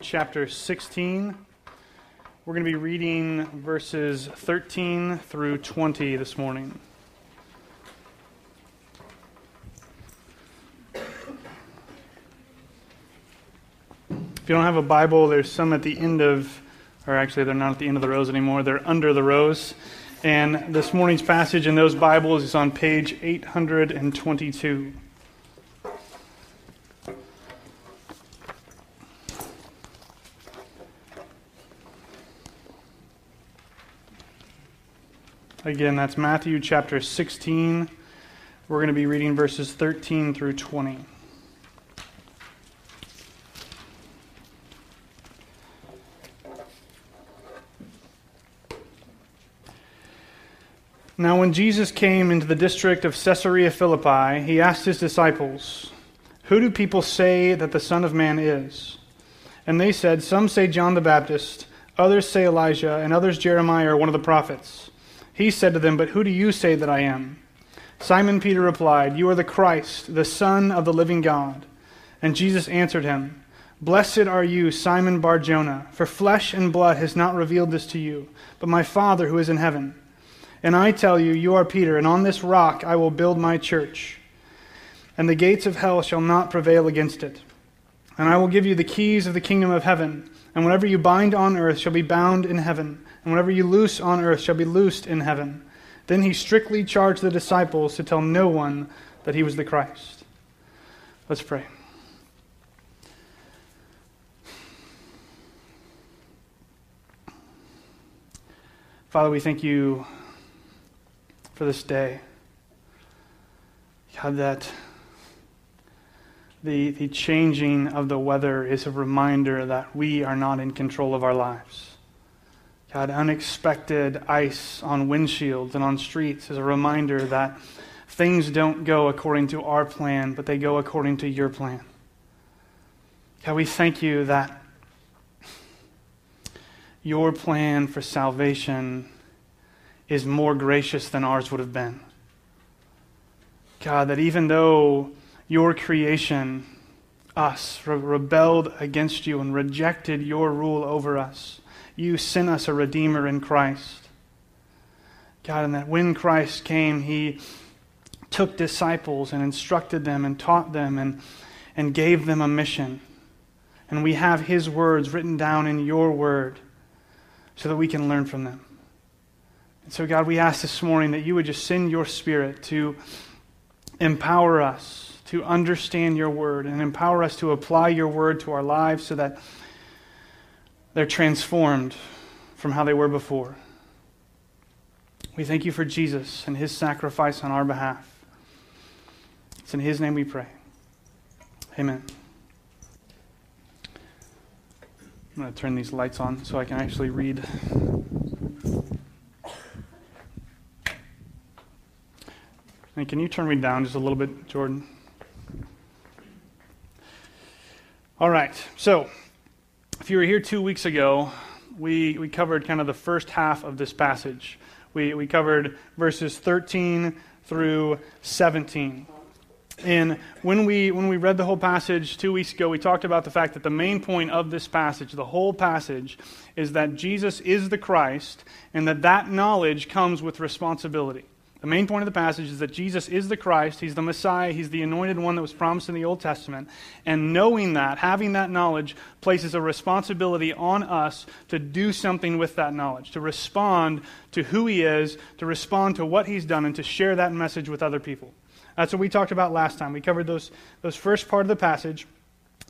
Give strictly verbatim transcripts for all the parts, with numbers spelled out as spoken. chapter sixteen. We're going to be reading verses thirteen through twenty this morning. If you don't have a Bible, there's some at the end of, or actually they're not at the end of the rows anymore, they're under the rows. And this morning's passage in those Bibles is on page eight hundred twenty-two. Again, that's Matthew chapter sixteen. We're going to be reading verses thirteen through twenty. Now when Jesus came into the district of Caesarea Philippi, he asked his disciples, "Who do people say that the Son of Man is?" And they said, "Some say John the Baptist, others say Elijah, and others Jeremiah or one of the prophets." He said to them, "But who do you say that I am?" Simon Peter replied, "You are the Christ, the Son of the living God." And Jesus answered him, "Blessed are you, Simon Bar Jonah, for flesh and blood has not revealed this to you, but my Father who is in heaven. And I tell you, you are Peter, and on this rock I will build my church, and the gates of hell shall not prevail against it. And I will give you the keys of the kingdom of heaven, and whatever you bind on earth shall be bound in heaven, and whatever you loose on earth shall be loosed in heaven." Then he strictly charged the disciples to tell no one that he was the Christ. Let's pray. Father, we thank you for this day. God, that the, the changing of the weather is a reminder that we are not in control of our lives. God, unexpected ice on windshields and on streets is a reminder that things don't go according to our plan, but they go according to your plan. God, we thank you that your plan for salvation is more gracious than ours would have been. God, that even though your creation, us, re- rebelled against you and rejected your rule over us, you sent us a Redeemer in Christ. God, and that when Christ came, he took disciples and instructed them and taught them and, and gave them a mission. And we have his words written down in your word so that we can learn from them. So God, we ask this morning that you would just send your Spirit to empower us to understand your word and empower us to apply your word to our lives so that they're transformed from how they were before. We thank you for Jesus and his sacrifice on our behalf. It's in his name we pray. Amen. I'm going to turn these lights on so I can actually read. And can you turn me down just a little bit, Jordan? All right. So, if you were here two weeks ago, we, we covered kind of the first half of this passage. We, we covered verses thirteen through seventeen. And when we, when we read the whole passage two weeks ago, we talked about the fact that the main point of this passage, the whole passage, is that Jesus is the Christ and that that knowledge comes with responsibility. The main point of the passage is that Jesus is the Christ, he's the Messiah, he's the anointed one that was promised in the Old Testament, and knowing that, having that knowledge, places a responsibility on us to do something with that knowledge, to respond to who he is, to respond to what he's done, and to share that message with other people. That's what we talked about last time. We covered those, those first part of the passage,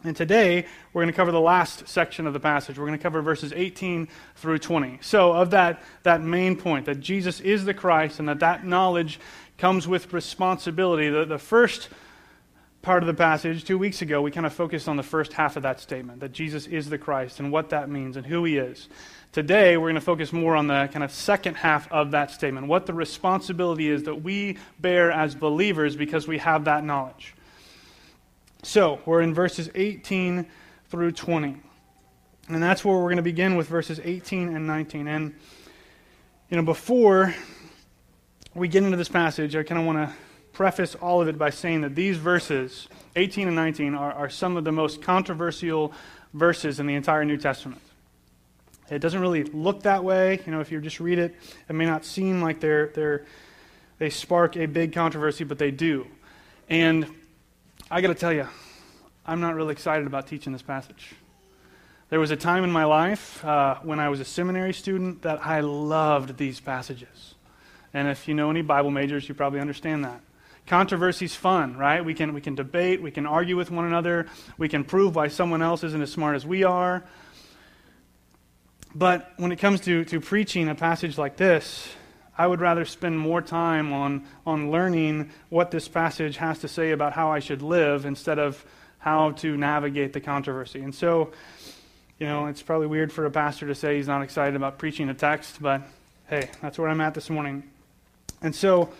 and today we're going to cover the last section of the passage. We're going to cover verses eighteen through twenty. So of that, that main point, that Jesus is the Christ and that that knowledge comes with responsibility, the, the first part of the passage, two weeks ago, we kind of focused on the first half of that statement, that Jesus is the Christ and what that means and who he is. Today, we're going to focus more on the kind of second half of that statement, what the responsibility is that we bear as believers because we have that knowledge. So, we're in verses eighteen through twenty. And that's where we're going to begin with verses eighteen and nineteen. And, you know, before we get into this passage, I kind of want to preface all of it by saying that these verses, eighteen and nineteen, are, are some of the most controversial verses in the entire New Testament. It doesn't really look that way. You know, if you just read it, it may not seem like they're, they're, they spark a big controversy, but they do. And I got to tell you, I'm not really excited about teaching this passage. There was a time in my life uh, when I was a seminary student that I loved these passages. And if you know any Bible majors, you probably understand that. Controversy's fun, right? We can, we can debate, we can argue with one another, we can prove why someone else isn't as smart as we are. But when it comes to, to preaching a passage like this, I would rather spend more time on, on learning what this passage has to say about how I should live instead of how to navigate the controversy. And so, you know, it's probably weird for a pastor to say he's not excited about preaching a text, but hey, that's where I'm at this morning. And so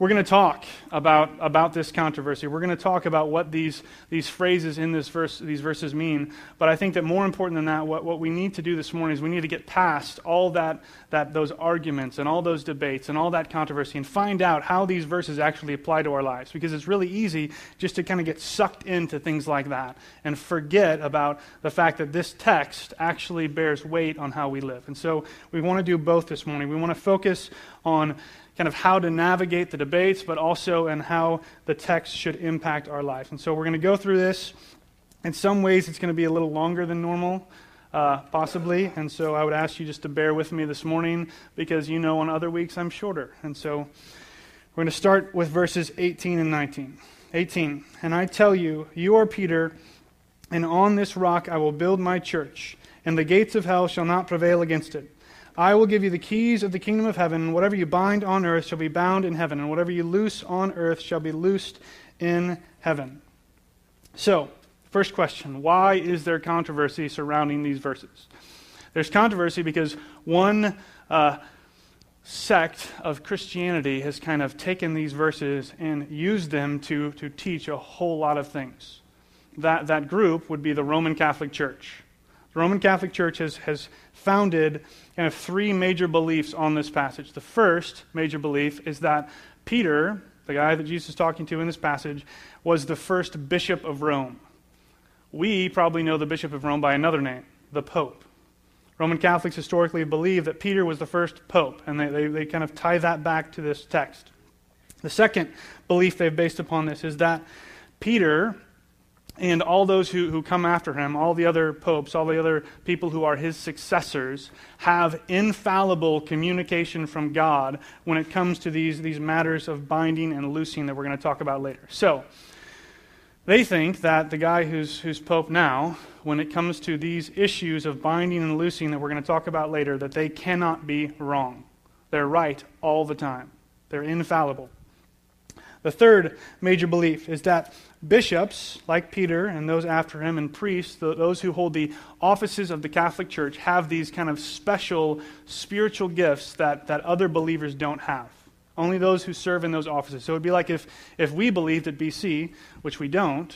we're going to talk about, about this controversy. We're going to talk about what these, these phrases in this verse, these verses mean. But I think that more important than that, what, what we need to do this morning is we need to get past all that, that those arguments and all those debates and all that controversy and find out how these verses actually apply to our lives. Because it's really easy just to kind of get sucked into things like that and forget about the fact that this text actually bears weight on how we live. And so we want to do both this morning. We want to focus on kind of how to navigate the debates, but also and how the text should impact our life. And so we're going to go through this. In some ways, it's going to be a little longer than normal, uh, possibly. And so I would ask you just to bear with me this morning, because you know on other weeks I'm shorter. And so we're going to start with verses eighteen and nineteen. eighteen, and I tell you, you are Peter, and on this rock I will build my church, and the gates of hell shall not prevail against it. I will give you the keys of the kingdom of heaven, and whatever you bind on earth shall be bound in heaven, and whatever you loose on earth shall be loosed in heaven. So, first question, why is there controversy surrounding these verses? There's controversy because one uh, sect of Christianity has kind of taken these verses and used them to, to teach a whole lot of things. That, that group would be the Roman Catholic Church. The Roman Catholic Church has, has founded kind of three major beliefs on this passage. The first major belief is that Peter, the guy that Jesus is talking to in this passage, was the first bishop of Rome. We probably know the bishop of Rome by another name, the Pope. Roman Catholics historically believe that Peter was the first Pope, and they, they, they kind of tie that back to this text. The second belief they've based upon this is that Peter and all those who, who come after him, all the other popes, all the other people who are his successors, have infallible communication from God when it comes to these, these matters of binding and loosing that we're going to talk about later. So, they think that the guy who's, who's pope now, when it comes to these issues of binding and loosing that we're going to talk about later, that they cannot be wrong. They're right all the time. They're infallible. The third major belief is that bishops, like Peter and those after him, and priests, those who hold the offices of the Catholic Church, have these kind of special spiritual gifts that, that other believers don't have. Only those who serve in those offices. So it would be like if, if we believed at B C, which we don't,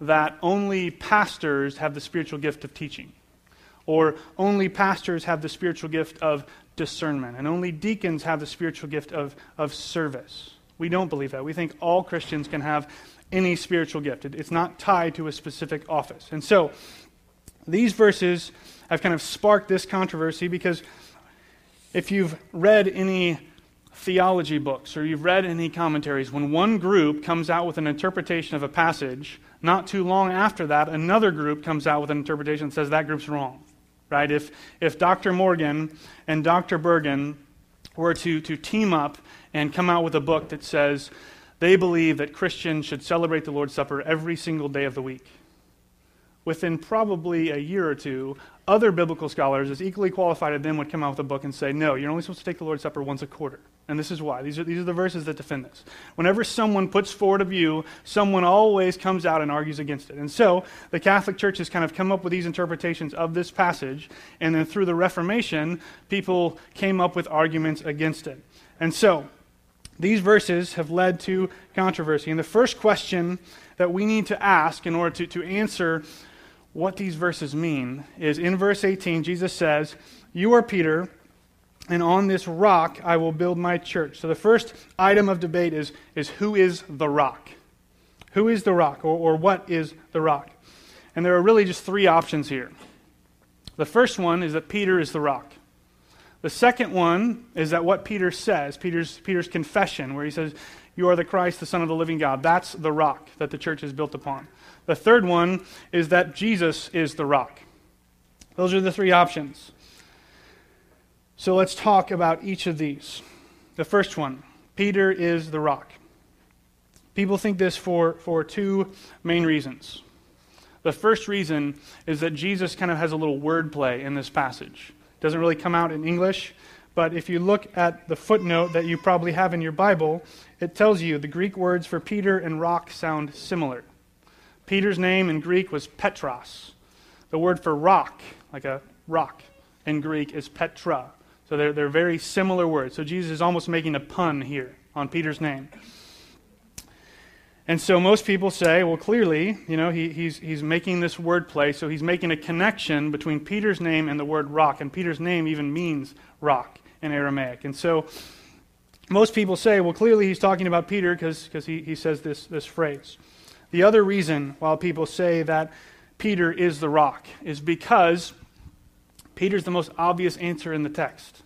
that only pastors have the spiritual gift of teaching. Or only pastors have the spiritual gift of discernment. And only deacons have the spiritual gift of, of service. We don't believe that. We think all Christians can have any spiritual gift. It's not tied to a specific office. And so, these verses have kind of sparked this controversy because if you've read any theology books or you've read any commentaries, when one group comes out with an interpretation of a passage, not too long after that, another group comes out with an interpretation that says that group's wrong. Right? If, if Doctor Morgan and Doctor Bergen were to, to team up and come out with a book that says they believe that Christians should celebrate the Lord's Supper every single day of the week, within probably a year or two, other biblical scholars as equally qualified as them would come out with a book and say, no, you're only supposed to take the Lord's Supper once a quarter. And this is why. These are, these are the verses that defend this. Whenever someone puts forward a view, someone always comes out and argues against it. And so, the Catholic Church has kind of come up with these interpretations of this passage, and then through the Reformation, people came up with arguments against it. And so, these verses have led to controversy. And the first question that we need to ask in order to, to answer what these verses mean is in verse eighteen, Jesus says, "You are Peter, and on this rock I will build my church." So the first item of debate is, is who is the rock? Who is the rock? Or, or what is the rock? And there are really just three options here. The first one is that Peter is the rock. The second one is that what Peter says, Peter's, Peter's confession, where he says, "You are the Christ, the Son of the living God." That's the rock that the church is built upon. The third one is that Jesus is the rock. Those are the three options. So let's talk about each of these. The first one, Peter is the rock. People think this for, for two main reasons. The first reason is that Jesus kind of has a little wordplay in this passage. It doesn't really come out in English, but if you look at the footnote that you probably have in your Bible, it tells you the Greek words for Peter and rock sound similar. Peter's name in Greek was Petros. The word for rock, like a rock in Greek, is Petra. So they're, they're very similar words. So Jesus is almost making a pun here on Peter's name. And so most people say, well, clearly, you know, he, he's, he's making this wordplay, so he's making a connection between Peter's name and the word rock, and Peter's name even means rock in Aramaic. And so most people say, well, clearly he's talking about Peter because he, he says this, this phrase. The other reason why people say that Peter is the rock is because Peter's the most obvious answer in the text.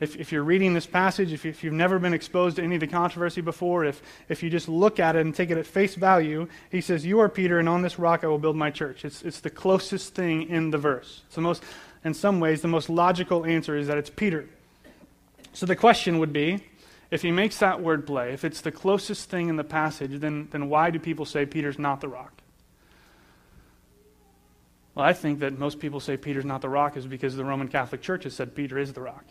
If, if you're reading this passage, if, you, if you've never been exposed to any of the controversy before, if, if you just look at it and take it at face value, he says, "You are Peter, and on this rock I will build my church." It's, it's the closest thing in the verse. It's the most, in some ways, the most logical answer is that it's Peter. So the question would be, if he makes that wordplay, if it's the closest thing in the passage, then, then why do people say Peter's not the rock? Well, I think that most people say Peter's not the rock is because the Roman Catholic Church has said Peter is the rock.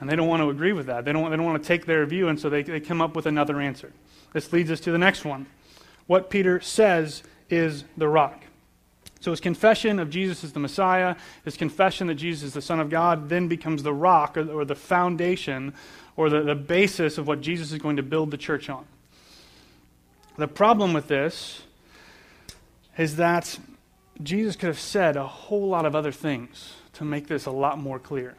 And they don't want to agree with that. They don't, they don't want to take their view, and so they, they come up with another answer. This leads us to the next one. What Peter says is the rock. So his confession of Jesus as the Messiah, his confession that Jesus is the Son of God, then becomes the rock or, or the foundation or the, the basis of what Jesus is going to build the church on. The problem with this is that Jesus could have said a whole lot of other things to make this a lot more clear.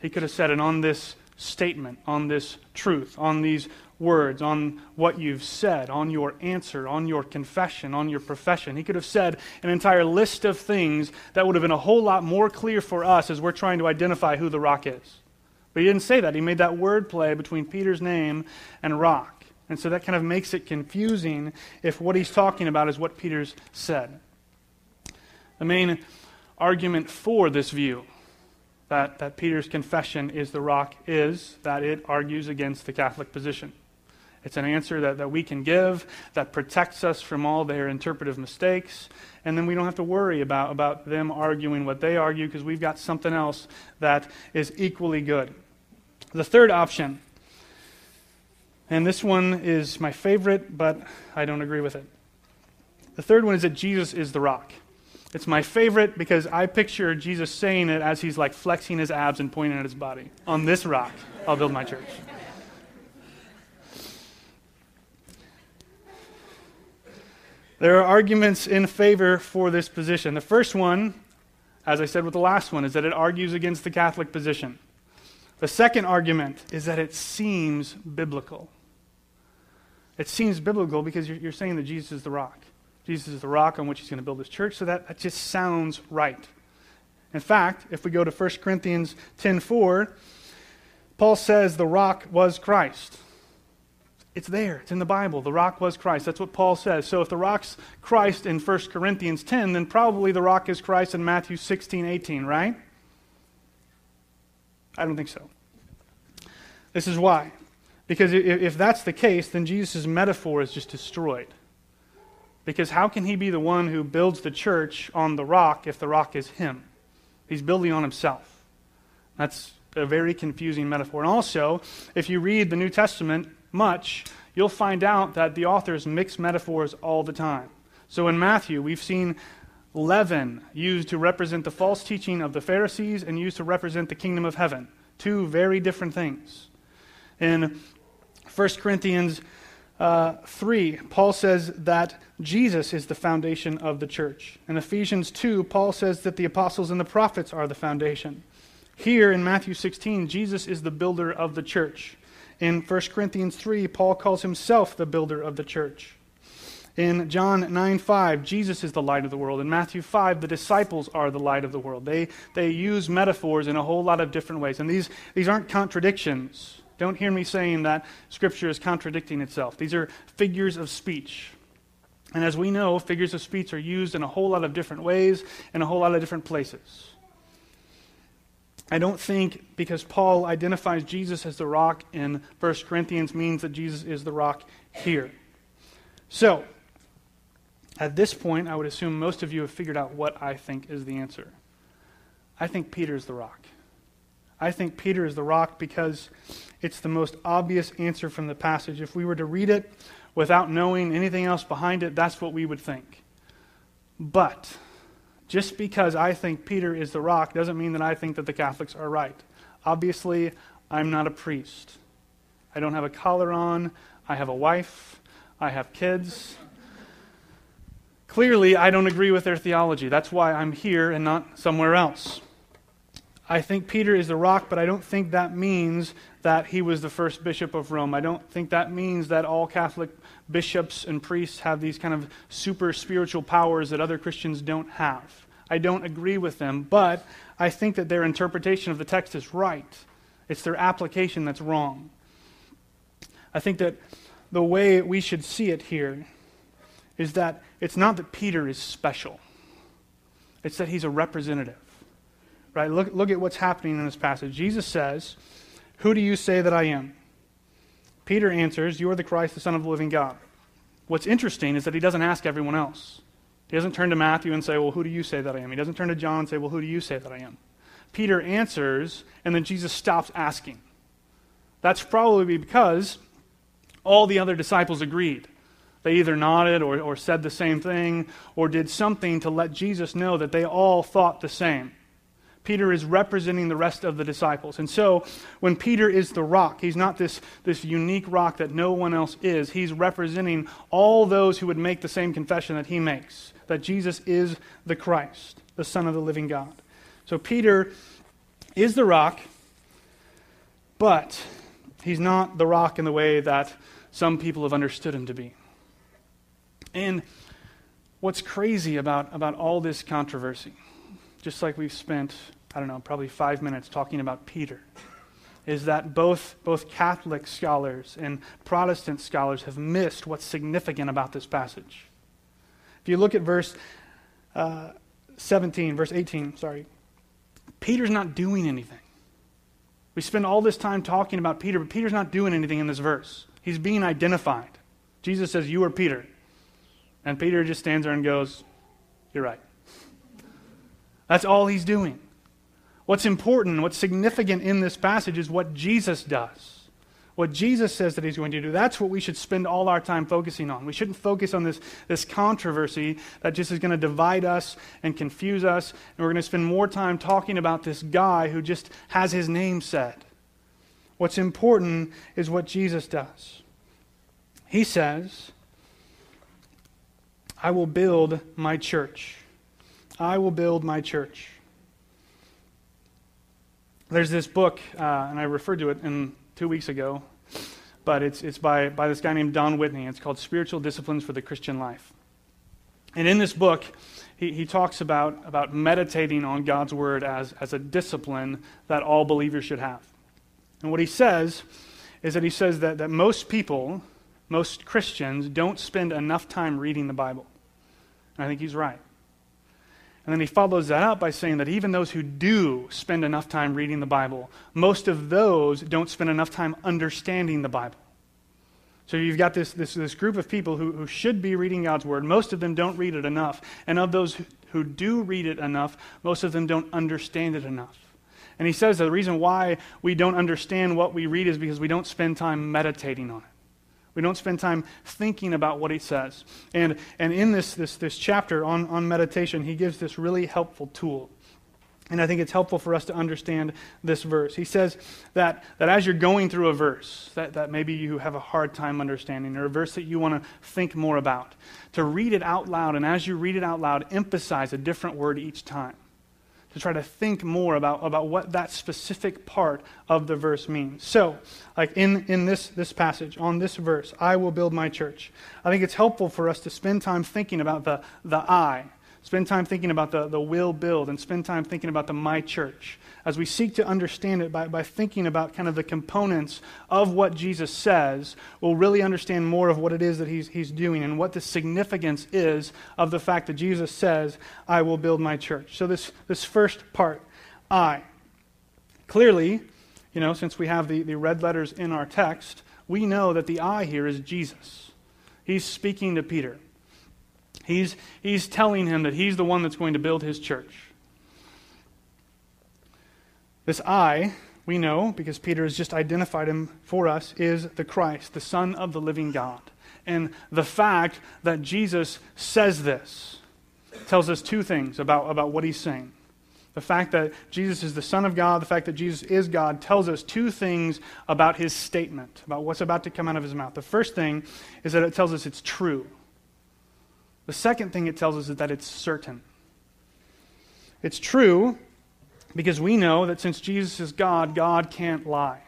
He could have said, "And on this statement, on this truth, on these words, on what you've said, on your answer, on your confession, on your profession." He could have said an entire list of things that would have been a whole lot more clear for us as we're trying to identify who the rock is. But he didn't say that. He made that word play between Peter's name and rock. And so that kind of makes it confusing if what he's talking about is what Peter's said. The main argument for this view That, that Peter's confession is the rock is that it argues against the Catholic position. It's an answer that, that we can give that protects us from all their interpretive mistakes, and then we don't have to worry about, about them arguing what they argue because we've got something else that is equally good. The third option, and this one is my favorite, but I don't agree with it. The third one is that Jesus is the rock. It's my favorite because I picture Jesus saying it as he's like flexing his abs and pointing at his body. "On this rock, I'll build my church." There are arguments in favor for this position. The first one, as I said with the last one, is that it argues against the Catholic position. The second argument is that it seems biblical. It seems biblical because you're, you're saying that Jesus is the rock. Jesus is the rock on which he's going to build his church, so that, that just sounds right. In fact, if we go to First Corinthians ten four, Paul says the rock was Christ. It's there. It's in the Bible. The rock was Christ. That's what Paul says. So if the rock's Christ in First Corinthians ten, then probably the rock is Christ in Matthew sixteen eighteen, right? I don't think so. This is why. Because if that's the case, then Jesus' metaphor is just destroyed. Because how can he be the one who builds the church on the rock if the rock is him? He's building on himself. That's a very confusing metaphor. And also, if you read the New Testament much, you'll find out that the authors mix metaphors all the time. So in Matthew, we've seen leaven used to represent the false teaching of the Pharisees and used to represent the kingdom of heaven. Two very different things. In First Corinthians Uh, three, Paul says that Jesus is the foundation of the church. In Ephesians two, Paul says that the apostles and the prophets are the foundation. Here in Matthew sixteen, Jesus is the builder of the church. In First Corinthians three, Paul calls himself the builder of the church. In John nine five, Jesus is the light of the world. In Matthew five, the disciples are the light of the world. They, they use metaphors in a whole lot of different ways. And these, these aren't contradictions. Don't hear me saying that Scripture is contradicting itself. These are figures of speech. And as we know, figures of speech are used in a whole lot of different ways in a whole lot of different places. I don't think because Paul identifies Jesus as the rock in First Corinthians means that Jesus is the rock here. So, at this point, I would assume most of you have figured out what I think is the answer. I think Peter is the rock. I think Peter is the rock because it's the most obvious answer from the passage. If we were to read it without knowing anything else behind it, that's what we would think. But just because I think Peter is the rock doesn't mean that I think that the Catholics are right. Obviously, I'm not a priest. I don't have a collar on. I have a wife. I have kids. Clearly, I don't agree with their theology. That's why I'm here and not somewhere else. I think Peter is the rock, but I don't think that means that he was the first bishop of Rome. I don't think that means that all Catholic bishops and priests have these kind of super spiritual powers that other Christians don't have. I don't agree with them, but I think that their interpretation of the text is right. It's their application that's wrong. I think that the way we should see it here is that it's not that Peter is special. It's that he's a representative. Right? Look, look at what's happening in this passage. Jesus says, "Who do you say that I am?" Peter answers, "You are the Christ, the Son of the living God." What's interesting is that he doesn't ask everyone else. He doesn't turn to Matthew and say, "Well, who do you say that I am?" He doesn't turn to John and say, "Well, who do you say that I am?" Peter answers, and then Jesus stops asking. That's probably because all the other disciples agreed. They either nodded or, or said the same thing or did something to let Jesus know that they all thought the same. Peter is representing the rest of the disciples. And so when Peter is the rock, he's not this, this unique rock that no one else is. He's representing all those who would make the same confession that he makes, that Jesus is the Christ, the Son of the living God. So Peter is the rock, but he's not the rock in the way that some people have understood him to be. And what's crazy about, about all this controversy, just like we've spent, I don't know, probably five minutes talking about Peter, is that both, both Catholic scholars and Protestant scholars have missed what's significant about this passage. If you look at verse uh, seventeen, verse eighteen, sorry, Peter's not doing anything. We spend all this time talking about Peter, but Peter's not doing anything in this verse. He's being identified. Jesus says, "You are Peter." And Peter just stands there and goes, "You're right." That's all he's doing. What's important, what's significant in this passage is what Jesus does. What Jesus says that he's going to do, that's what we should spend all our time focusing on. We shouldn't focus on this, this controversy that just is going to divide us and confuse us, and we're going to spend more time talking about this guy who just has his name said. What's important is what Jesus does. He says, "I will build my church. I will build my church." There's this book, uh, and I referred to it in two weeks ago, but it's it's by, by this guy named Don Whitney. It's called Spiritual Disciplines for the Christian Life. And in this book, he, he talks about, about meditating on God's Word as, as a discipline that all believers should have. And what he says is that he says that, that most people, most Christians, don't spend enough time reading the Bible. And I think he's right. And then he follows that up by saying that even those who do spend enough time reading the Bible, most of those don't spend enough time understanding the Bible. So you've got this, this, this group of people who, who should be reading God's Word. Most of them don't read it enough. And of those who, who do read it enough, most of them don't understand it enough. And he says that the reason why we don't understand what we read is because we don't spend time meditating on it. We don't spend time thinking about what he says. And and in this this this chapter on, on meditation, he gives this really helpful tool. And I think it's helpful for us to understand this verse. He says that, that as you're going through a verse that, that maybe you have a hard time understanding, or a verse that you want to think more about, to read it out loud, and as you read it out loud, emphasize a different word each time. to try to think more about, about what that specific part of the verse means. So, like in, in this, this passage, on this verse, I will build my church. I think it's helpful for us to spend time thinking about the, the I. Spend time thinking about the, the will build, and spend time thinking about the my church, as we seek to understand it by, by thinking about kind of the components of what Jesus says. We'll really understand more of what it is that he's, he's doing and what the significance is of the fact that Jesus says, I will build my church. So this, this first part, I. Clearly, you know, since we have the, the red letters in our text, we know that the I here is Jesus. He's speaking to Peter. He's, he's telling him that he's the one that's going to build his church. This I, we know, because Peter has just identified him for us, is the Christ, the Son of the living God. And the fact that Jesus says this tells us two things about, about what he's saying. The fact that Jesus is the Son of God, the fact that Jesus is God, tells us two things about his statement, about what's about to come out of his mouth. The first thing is that it tells us it's true. The second thing it tells us is that it's certain. It's true because we know that since Jesus is God, God can't lie.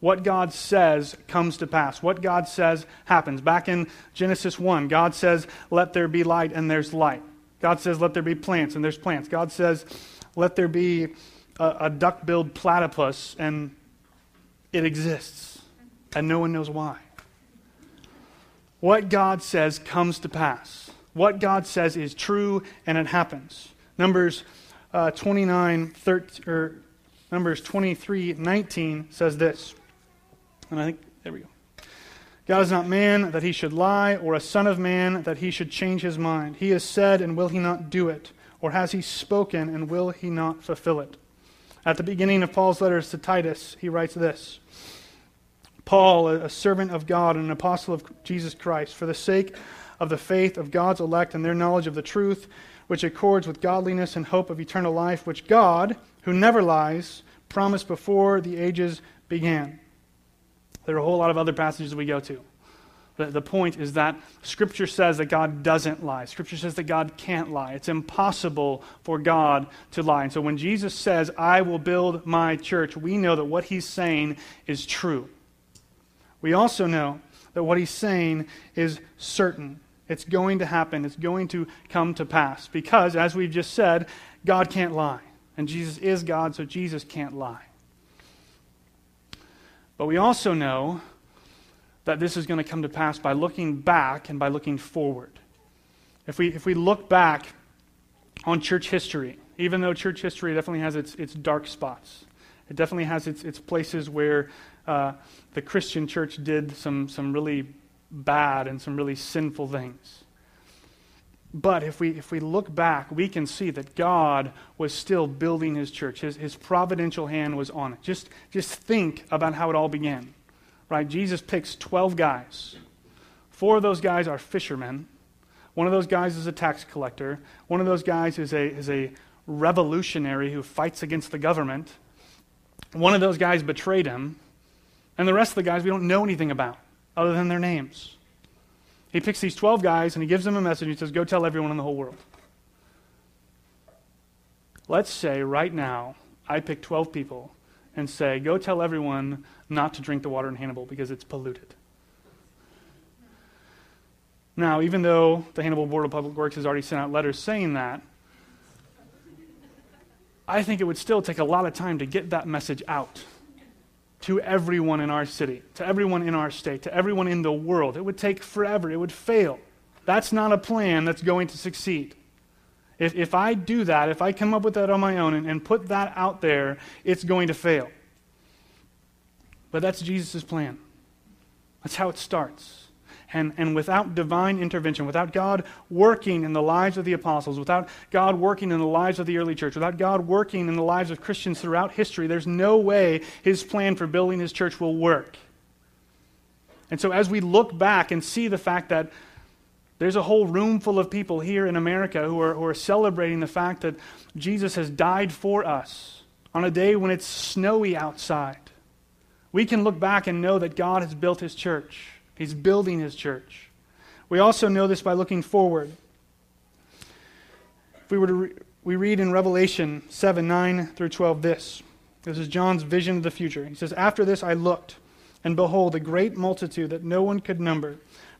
What God says comes to pass. What God says happens. Back in Genesis one, God says, let there be light, and there's light. God says, let there be plants, and there's plants. God says, let there be a, a duck-billed platypus, and it exists, and no one knows why. What God says comes to pass. What God says is true, and it happens. Numbers uh, twenty-nine, thirteen, or Numbers twenty-three, nineteen says this, and I think there we go. God is not man that he should lie, or a son of man that he should change his mind. He has said, and will he not do it? Or has he spoken, and will he not fulfill it? At the beginning of Paul's letters to Titus, he writes this. Paul, a servant of God and an apostle of Jesus Christ, for the sake of the faith of God's elect and their knowledge of the truth, which accords with godliness and hope of eternal life, which God, who never lies, promised before the ages began. There are a whole lot of other passages we go to. The, the point is that Scripture says that God doesn't lie. Scripture says that God can't lie. It's impossible for God to lie. And so when Jesus says, I will build my church, we know that what he's saying is true. We also know that what he's saying is certain. It's going to happen. It's going to come to pass. Because, as we've just said, God can't lie. And Jesus is God, so Jesus can't lie. But we also know that this is going to come to pass by looking back and by looking forward. If we, if we look back on church history, even though church history definitely has its, its dark spots, it definitely has its, its places where Uh, the Christian church did some, some really bad and some really sinful things. But if we, if we look back, we can see that God was still building his church. His, his providential hand was on it. Just, just think about how it all began, right? Jesus picks twelve guys. Four of those guys are fishermen. One of those guys is a tax collector. One of those guys is a, is a revolutionary who fights against the government. One of those guys betrayed him. And the rest of the guys we don't know anything about other than their names. He picks these twelve guys and he gives them a message. He says, go tell everyone in the whole world. Let's say right now I pick twelve people and say, go tell everyone not to drink the water in Hannibal because it's polluted. Now, even though the Hannibal Board of Public Works has already sent out letters saying that, I think it would still take a lot of time to get that message out to everyone in our city, to everyone in our state, to everyone in the world. It would take forever. It would fail. That's not a plan that's going to succeed. If, if I do that, if I come up with that on my own and, and put that out there, it's going to fail. But that's Jesus' plan. That's how it starts. And, and without divine intervention, without God working in the lives of the apostles, without God working in the lives of the early church, without God working in the lives of Christians throughout history, there's no way his plan for building his church will work. And so as we look back and see the fact that there's a whole room full of people here in America who are, who are celebrating the fact that Jesus has died for us on a day when it's snowy outside, we can look back and know that God has built his church. He's building his church. We also know this by looking forward. If we were to re- we read in Revelation seven, nine through twelve this. This is John's vision of the future. He says, "After this I looked, and behold, a great multitude that no one could number,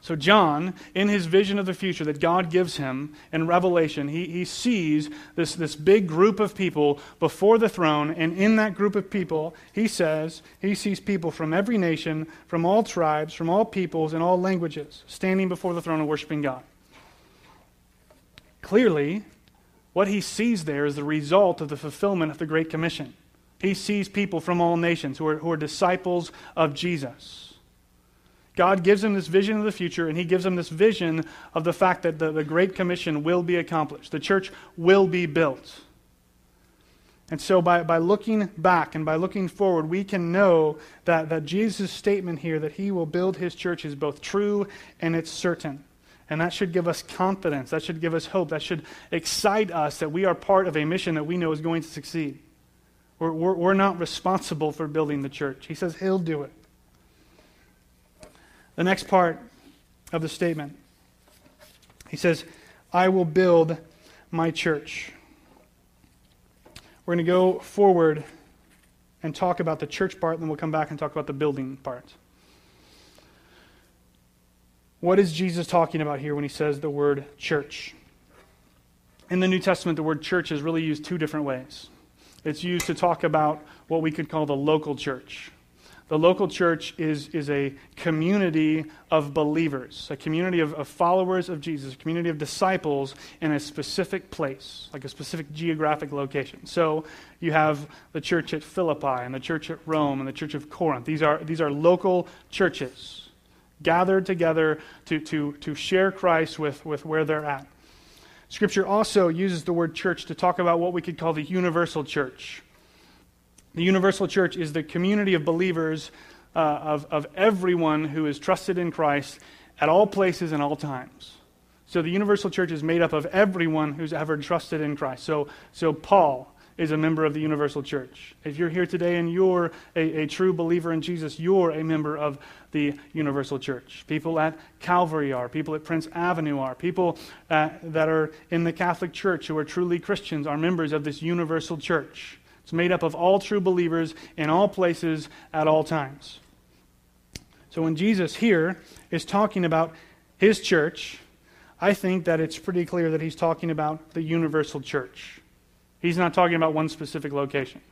So John, in his vision of the future that God gives him in Revelation, he, he sees this, this big group of people before the throne, and in that group of people, he says, he sees people from every nation, from all tribes, from all peoples, and all languages, standing before the throne and worshiping God. Clearly, what he sees there is the result of the fulfillment of the Great Commission. He sees people from all nations who are, who are disciples of Jesus. God gives him this vision of the future, and he gives him this vision of the fact that the, the Great Commission will be accomplished. The church will be built. And so by, by looking back and by looking forward, we can know that, that Jesus' statement here that he will build his church is both true and it's certain. And that should give us confidence. That should give us hope. That should excite us that we are part of a mission that we know is going to succeed. We're, we're, we're not responsible for building the church. He says he'll do it. The next part of the statement, he says, "I will build my church." We're going to go forward and talk about the church part, then we'll come back and talk about the building part. What is Jesus talking about here when he says the word church? In the New Testament, the word church is really used two different ways. It's used to talk about what we could call the local church. The local church is, is a community of believers, a community of, of followers of Jesus, a community of disciples in a specific place, like a specific geographic location. So you have the church at Philippi and the church at Rome and the church of Corinth. These are, these are local churches gathered together to, to, to share Christ with, with where they're at. Scripture also uses the word church to talk about what we could call the universal church. The universal church is the community of believers, uh, of, of everyone who is trusted in Christ at all places and all times. So the universal church is made up of everyone who's ever trusted in Christ. So, so Paul is a member of the universal church. If you're here today and you're a, a true believer in Jesus, you're a member of the universal church. People at Calvary are. People at Prince Avenue are. People uh, that are in the Catholic Church who are truly Christians are members of this universal church. It's made up of all true believers in all places at all times. So when Jesus here is talking about his church, I think that it's pretty clear that he's talking about the universal church. He's not talking about one specific location.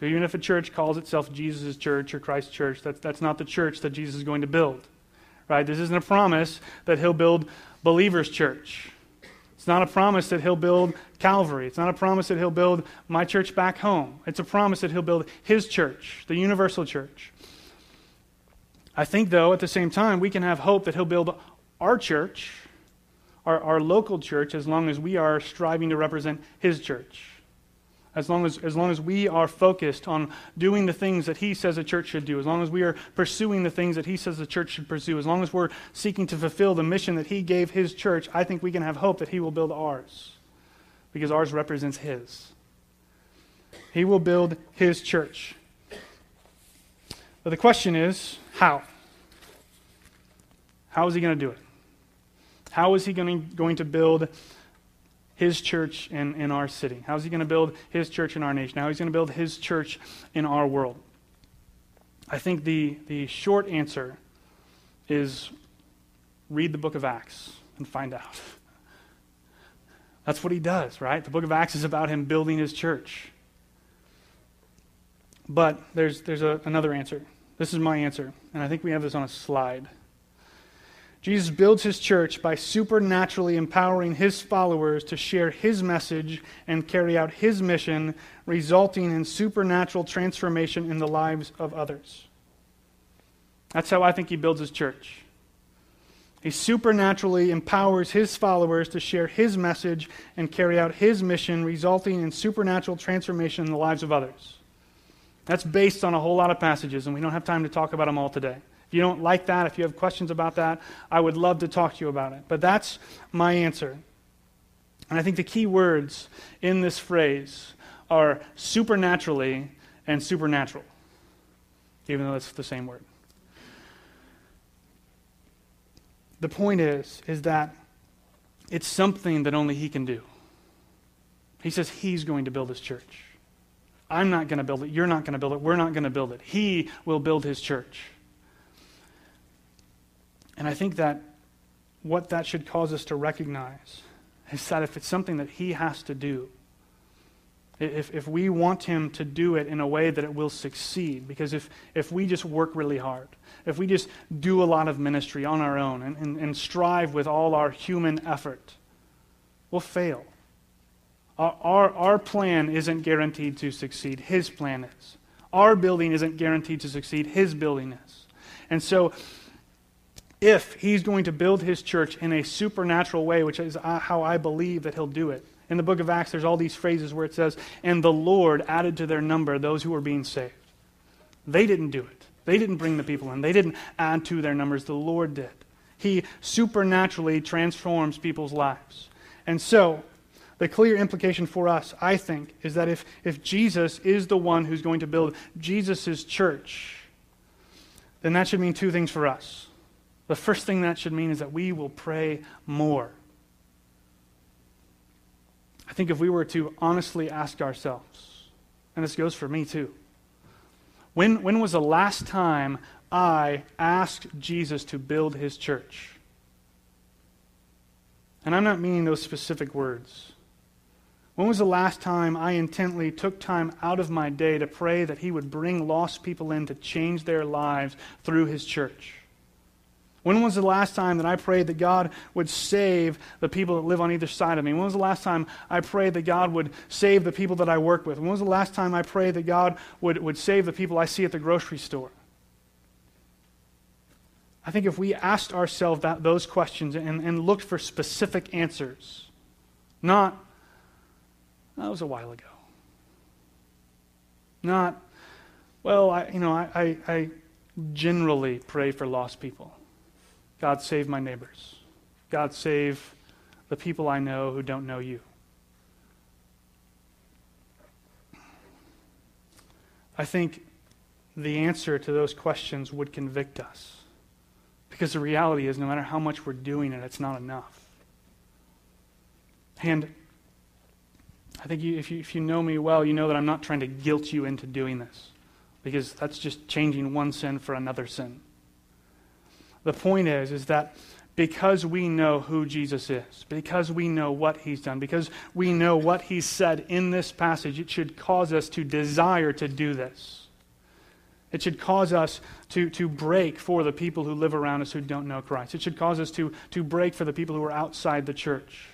So even if a church calls itself Jesus' church or Christ's church, that's, that's not the church that Jesus is going to build. Right? This isn't a promise that he'll build believers' church. It's not a promise that he'll build Calvary. It's not a promise that he'll build my church back home. It's a promise that he'll build his church, the universal church. I think, though, at the same time, we can have hope that he'll build our church, our, our local church, as long as we are striving to represent his church. As long as, as long as we are focused on doing the things that he says a church should do, as long as we are pursuing the things that he says the church should pursue, as long as we're seeking to fulfill the mission that he gave his church, I think we can have hope that he will build ours, because ours represents his. He will build his church. But the question is, how? How is he going to do it? How is he going to, going to build his church in, in our city? How's he going to build his church in our nation? How is he going to build his church in our world? I think the, the short answer is read the book of Acts and find out. That's what he does, right? The book of Acts is about him building his church. But there's, there's a, another answer. This is my answer, and I think we have this on a slide. Jesus builds his church by supernaturally empowering his followers to share his message and carry out his mission, resulting in supernatural transformation in the lives of others. That's how I think he builds his church. He supernaturally empowers his followers to share his message and carry out his mission, resulting in supernatural transformation in the lives of others. That's based on a whole lot of passages, and we don't have time to talk about them all today. If you don't like that, if you have questions about that, I would love to talk to you about it. But that's my answer. And I think the key words in this phrase are supernaturally and supernatural, even though it's the same word. The point is, is that it's something that only he can do. He says he's going to build his church. I'm not going to build it. You're not going to build it. We're not going to build it. He will build his church. And I think that what that should cause us to recognize is that if it's something that he has to do, if, if we want him to do it in a way that it will succeed, because if, if we just work really hard, if we just do a lot of ministry on our own and, and, and strive with all our human effort, we'll fail. Our, our, our plan isn't guaranteed to succeed. His plan is. Our building isn't guaranteed to succeed. His building is. And so if he's going to build his church in a supernatural way, which is how I believe that he'll do it, in the book of Acts, there's all these phrases where it says, and the Lord added to their number those who were being saved. They didn't do it. They didn't bring the people in. They didn't add to their numbers. The Lord did. He supernaturally transforms people's lives. And so the clear implication for us, I think, is that if, if Jesus is the one who's going to build Jesus' church, then that should mean two things for us. The first thing that should mean is that we will pray more. I think if we were to honestly ask ourselves, and this goes for me too, when, when was the last time I asked Jesus to build his church? And I'm not meaning those specific words. When was the last time I intently took time out of my day to pray that he would bring lost people in to change their lives through his church? When was the last time that I prayed that God would save the people that live on either side of me? When was the last time I prayed that God would save the people that I work with? When was the last time I prayed that God would, would save the people I see at the grocery store? I think if we asked ourselves that, those questions and, and looked for specific answers, not, that was a while ago. Not, well, I, you know, I, I, I generally pray for lost people. God, save my neighbors. God, save the people I know who don't know you. I think the answer to those questions would convict us, because the reality is, no matter how much we're doing it, it's not enough. And I think you, if, you, if you know me well, you know that I'm not trying to guilt you into doing this, because that's just changing one sin for another sin. The point is, is that because we know who Jesus is, because we know what he's done, because we know what he said in this passage, it should cause us to desire to do this. It should cause us to, to break for the people who live around us who don't know Christ. It should cause us to, to break for the people who are outside the church.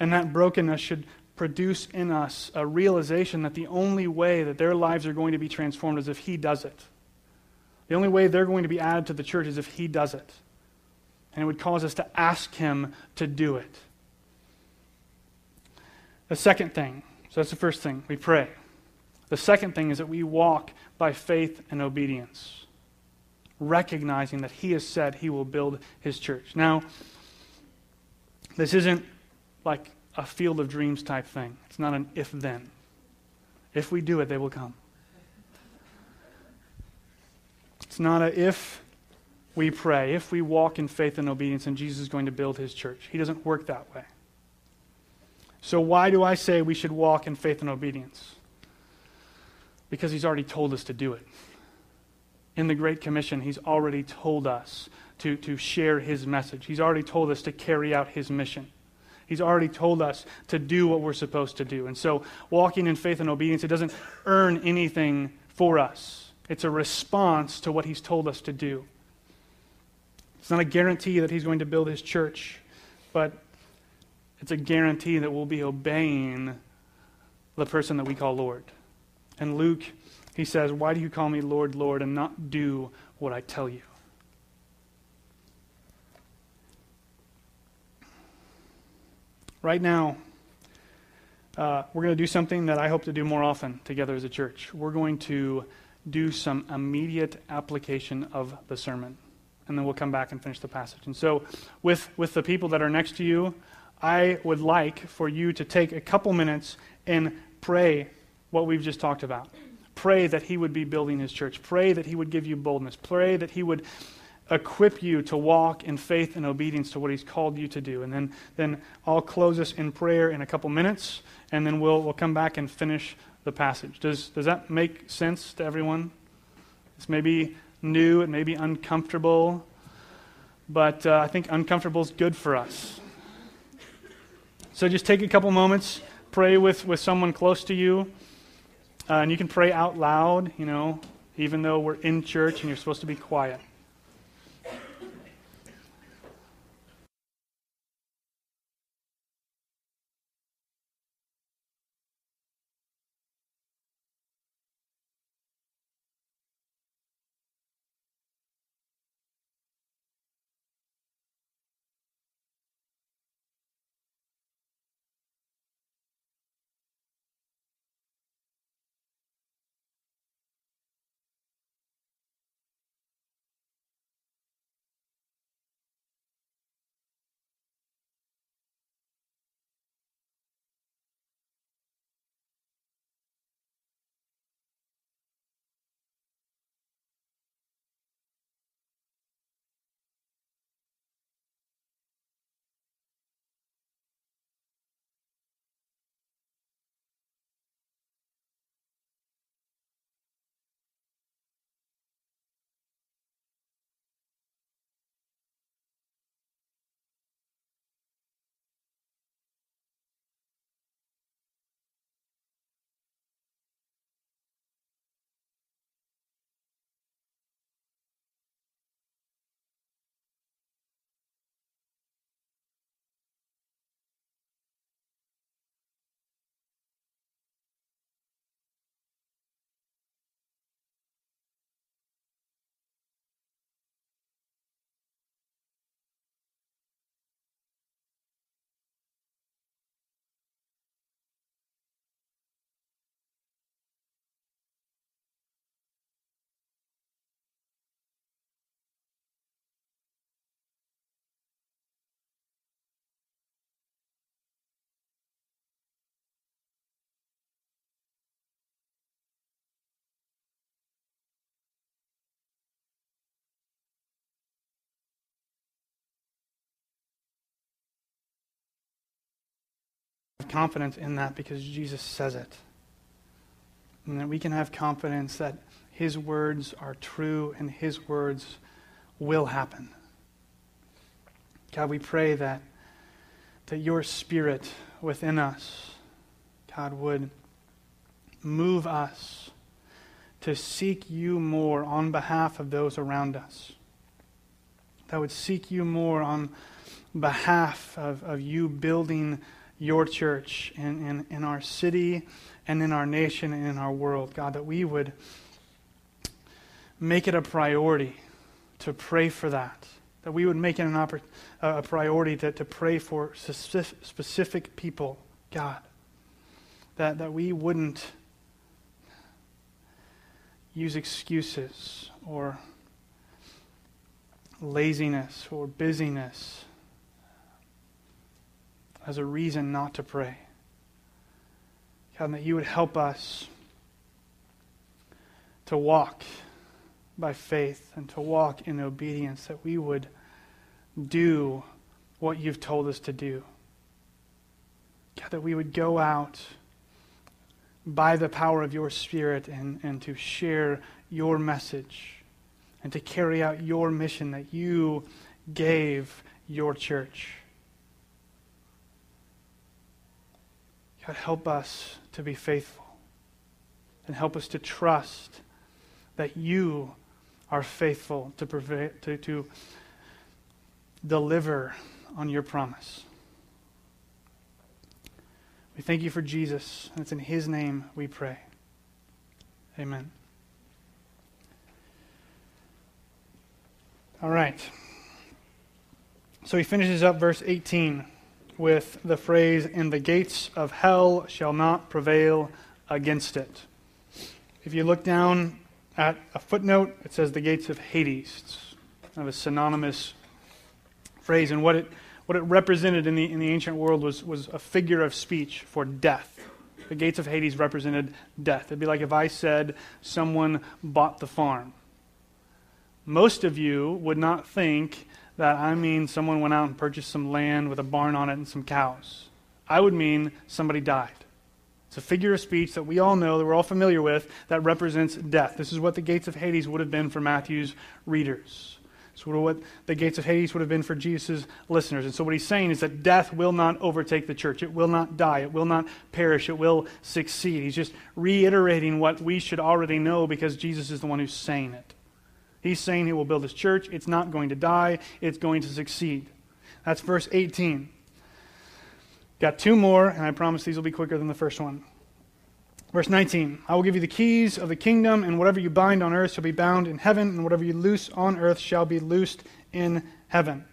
And that brokenness should produce in us a realization that the only way that their lives are going to be transformed is if he does it. The only way they're going to be added to the church is if he does it. And it would cause us to ask him to do it. The second thing, so that's the first thing, we pray. The second thing is that we walk by faith and obedience, recognizing that he has said he will build his church. Now, this isn't like a Field of Dreams type thing. It's not an if-then. If we do it, they will come. It's not a if we pray, if we walk in faith and obedience, and Jesus is going to build his church. He doesn't work that way. So why do I say we should walk in faith and obedience? Because he's already told us to do it. In the Great Commission, he's already told us to, to share his message. He's already told us to carry out his mission. He's already told us to do what we're supposed to do. And so walking in faith and obedience, it doesn't earn anything for us. It's a response to what he's told us to do. It's not a guarantee that he's going to build his church, but it's a guarantee that we'll be obeying the person that we call Lord. And Luke, he says, "Why do you call me Lord, Lord, and not do what I tell you?" Right now, uh, we're going to do something that I hope to do more often together as a church. We're going to do some immediate application of the sermon, and then we'll come back and finish the passage. And so with with the people that are next to you, I would like for you to take a couple minutes and pray what we've just talked about. Pray that he would be building his church. Pray that he would give you boldness. Pray that he would equip you to walk in faith and obedience to what he's called you to do. And then, then I'll close us in prayer in a couple minutes, and then we'll we'll come back and finish the passage. Does does that make sense to everyone? It's maybe new, it may be uncomfortable, but uh, I think uncomfortable is good for us. So just take a couple moments, pray with, with someone close to you, uh, and you can pray out loud, you know, even though we're in church and you're supposed to be quiet. Confidence in that because Jesus says it, and that we can have confidence that his words are true and his words will happen. God, we pray that that your spirit within us, God, would move us to seek you more on behalf of those around us, that would seek you more on behalf of, of you building your church and in, in, in our city and in our nation and in our world. God, that we would make it a priority to pray for that, that we would make it an oppor- a priority to, to pray for specific, specific people, God, that, that we wouldn't use excuses or laziness or busyness as a reason not to pray. God, that you would help us to walk by faith and to walk in obedience, that we would do what you've told us to do. God, that we would go out by the power of your Spirit and, and to share your message and to carry out your mission that you gave your church. God, help us to be faithful and help us to trust that you are faithful to, prov- to, to deliver on your promise. We thank you for Jesus, and it's in his name we pray. Amen. All right. So he finishes up verse eighteen. With the phrase, "And the gates of hell shall not prevail against it." If you look down at a footnote, it says the gates of Hades. It's kind of a synonymous phrase. And what it What it represented in the, in the ancient world was, was a figure of speech for death. The gates of Hades represented death. It'd be like if I said someone bought the farm. Most of you would not think that I mean someone went out and purchased some land with a barn on it and some cows. I would mean somebody died. It's a figure of speech that we all know, that we're all familiar with, that represents death. This is what the gates of Hades would have been for Matthew's readers. It's what the gates of Hades would have been for Jesus' listeners. And so what he's saying is that death will not overtake the church. It will not die. It will not perish. It will succeed. He's just reiterating what we should already know because Jesus is the one who's saying it. He's saying he will build his church. It's not going to die. It's going to succeed. That's verse eighteen. Got two more, and I promise these will be quicker than the first one. Verse nineteen, I will give you the keys of the kingdom, and whatever you bind on earth shall be bound in heaven, and whatever you loose on earth shall be loosed in heaven.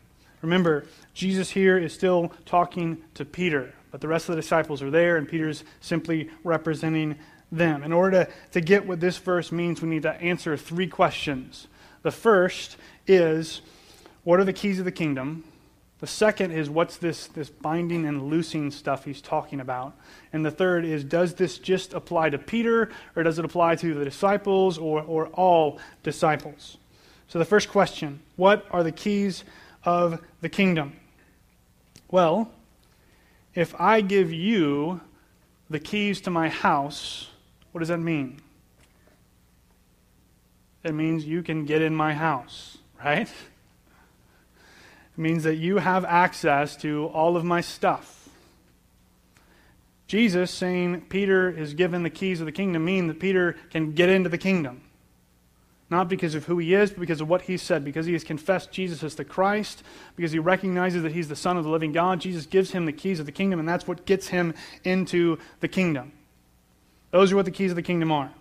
Remember, Jesus here is still talking to Peter, but the rest of the disciples are there, and Peter's simply representing them. In order to, to get what this verse means, we need to answer three questions. The first is, what are the keys of the kingdom? The second is, what's this, this binding and loosing stuff he's talking about? And the third is, does this just apply to Peter, or does it apply to the disciples, or, or all disciples? So the first question, what are the keys of the kingdom? Well, if I give you the keys to my house, what does that mean? It means you can get in my house, right? It means that you have access to all of my stuff. Jesus saying Peter is given the keys of the kingdom mean that Peter can get into the kingdom. Not because of who he is, but because of what he said. Because he has confessed Jesus as the Christ, because he recognizes that he's the Son of the living God, Jesus gives him the keys of the kingdom, and that's what gets him into the kingdom. Those are what the keys of the kingdom are.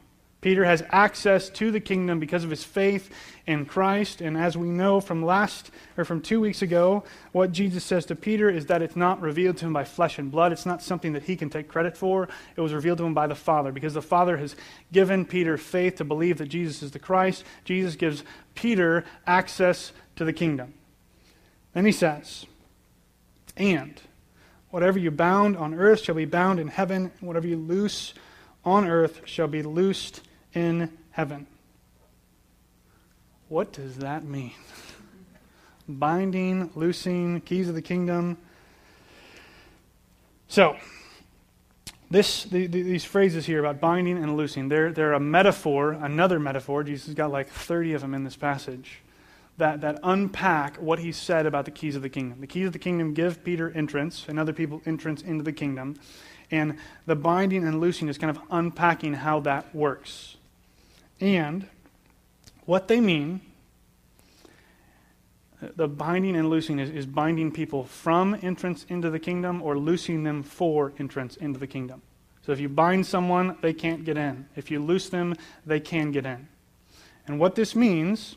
Peter has access to the kingdom because of his faith in Christ. And as we know from last, or from two weeks ago, what Jesus says to Peter is that it's not revealed to him by flesh and blood. It's not something that he can take credit for. It was revealed to him by the Father, because the Father has given Peter faith to believe that Jesus is the Christ. Jesus gives Peter access to the kingdom. Then he says, and whatever you bound on earth shall be bound in heaven, and whatever you loose on earth shall be loosed in heaven. What does that mean? Binding, loosing, keys of the kingdom. So, this the, the, these phrases here about binding and loosing, they're, they're a metaphor, another metaphor. Jesus has got like thirty of them in this passage that, that unpack what he said about the keys of the kingdom. The keys of the kingdom give Peter entrance and other people entrance into the kingdom. And the binding and loosing is kind of unpacking how that works. And what they mean, the binding and loosing is, is binding people from entrance into the kingdom or loosing them for entrance into the kingdom. So if you bind someone, they can't get in. If you loose them, they can get in. And what this means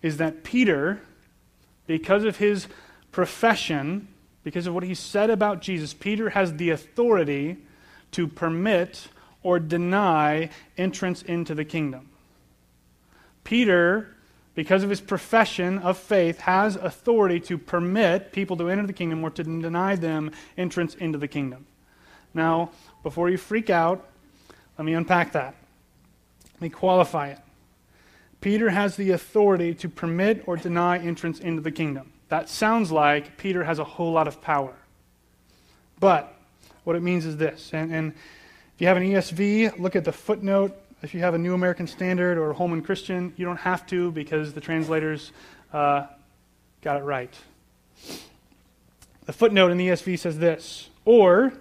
is that Peter, because of his profession, because of what he said about Jesus, Peter has the authority to permit or deny entrance into the kingdom. Peter, because of his profession of faith, has authority to permit people to enter the kingdom or to deny them entrance into the kingdom. Now, before you freak out, let me unpack that. Let me qualify it. Peter has the authority to permit or deny entrance into the kingdom. That sounds like Peter has a whole lot of power. But what it means is this. And, and if you have an E S V, look at the footnote. If you have a New American Standard or a Holman Christian, you don't have to because the translators uh, got it right. The footnote in the E S V says this, or,